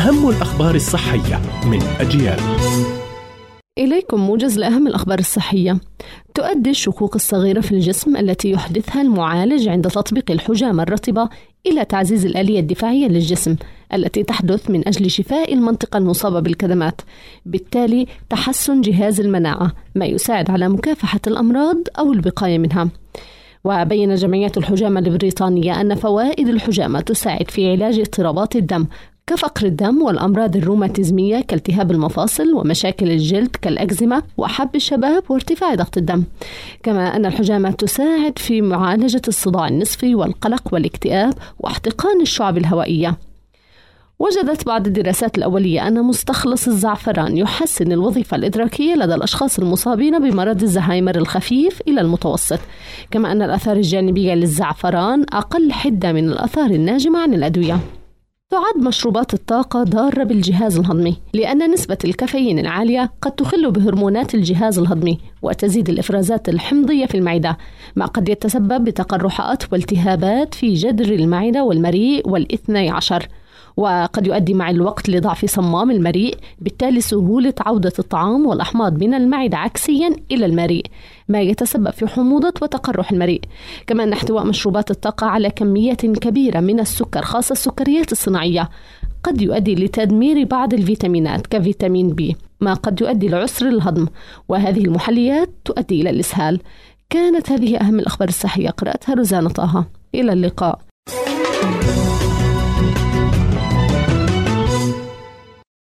أهم الأخبار الصحية من أجيال. إليكم موجز لأهم الأخبار الصحية. تؤدي الشقوق الصغيرة في الجسم التي يحدثها المعالج عند تطبيق الحجامة الرطبة إلى تعزيز الآلية الدفاعية للجسم التي تحدث من أجل شفاء المنطقة المصابة بالكدمات، بالتالي تحسن جهاز المناعة، ما يساعد على مكافحة الأمراض أو الوقاية منها. وبين جمعية الحجامة البريطانية أن فوائد الحجامة تساعد في علاج اضطرابات الدم كفقر الدم والأمراض الروماتيزمية كالتهاب المفاصل ومشاكل الجلد كالأكزيما وحب الشباب وارتفاع ضغط الدم. كما أن الحجامة تساعد في معالجة الصداع النصفي والقلق والاكتئاب واحتقان الشعب الهوائية. وجدت بعض الدراسات الأولية أن مستخلص الزعفران يحسن الوظيفة الإدراكية لدى الأشخاص المصابين بمرض الزهايمر الخفيف إلى المتوسط، كما أن الآثار الجانبية للزعفران أقل حدة من الآثار الناجمة عن الأدوية. تعد مشروبات الطاقة ضارة بالجهاز الهضمي لأن نسبة الكافيين العالية قد تخل بهرمونات الجهاز الهضمي وتزيد الإفرازات الحمضية في المعدة، ما قد يتسبب بتقرحات والتهابات في جدر المعدة والمريء والاثني عشر، وقد يؤدي مع الوقت لضعف صمام المريء، بالتالي سهولة عودة الطعام والأحماض من المعدة عكسيا إلى المريء، ما يتسبب في حموضة وتقرح المريء. كما أن احتواء مشروبات الطاقة على كمية كبيرة من السكر خاصة السكريات الصناعية قد يؤدي لتدمير بعض الفيتامينات كفيتامين بي، ما قد يؤدي لعسر الهضم، وهذه المحليات تؤدي إلى الإسهال. كانت هذه أهم الأخبار الصحية، قرأتها روزانا طه. إلى اللقاء.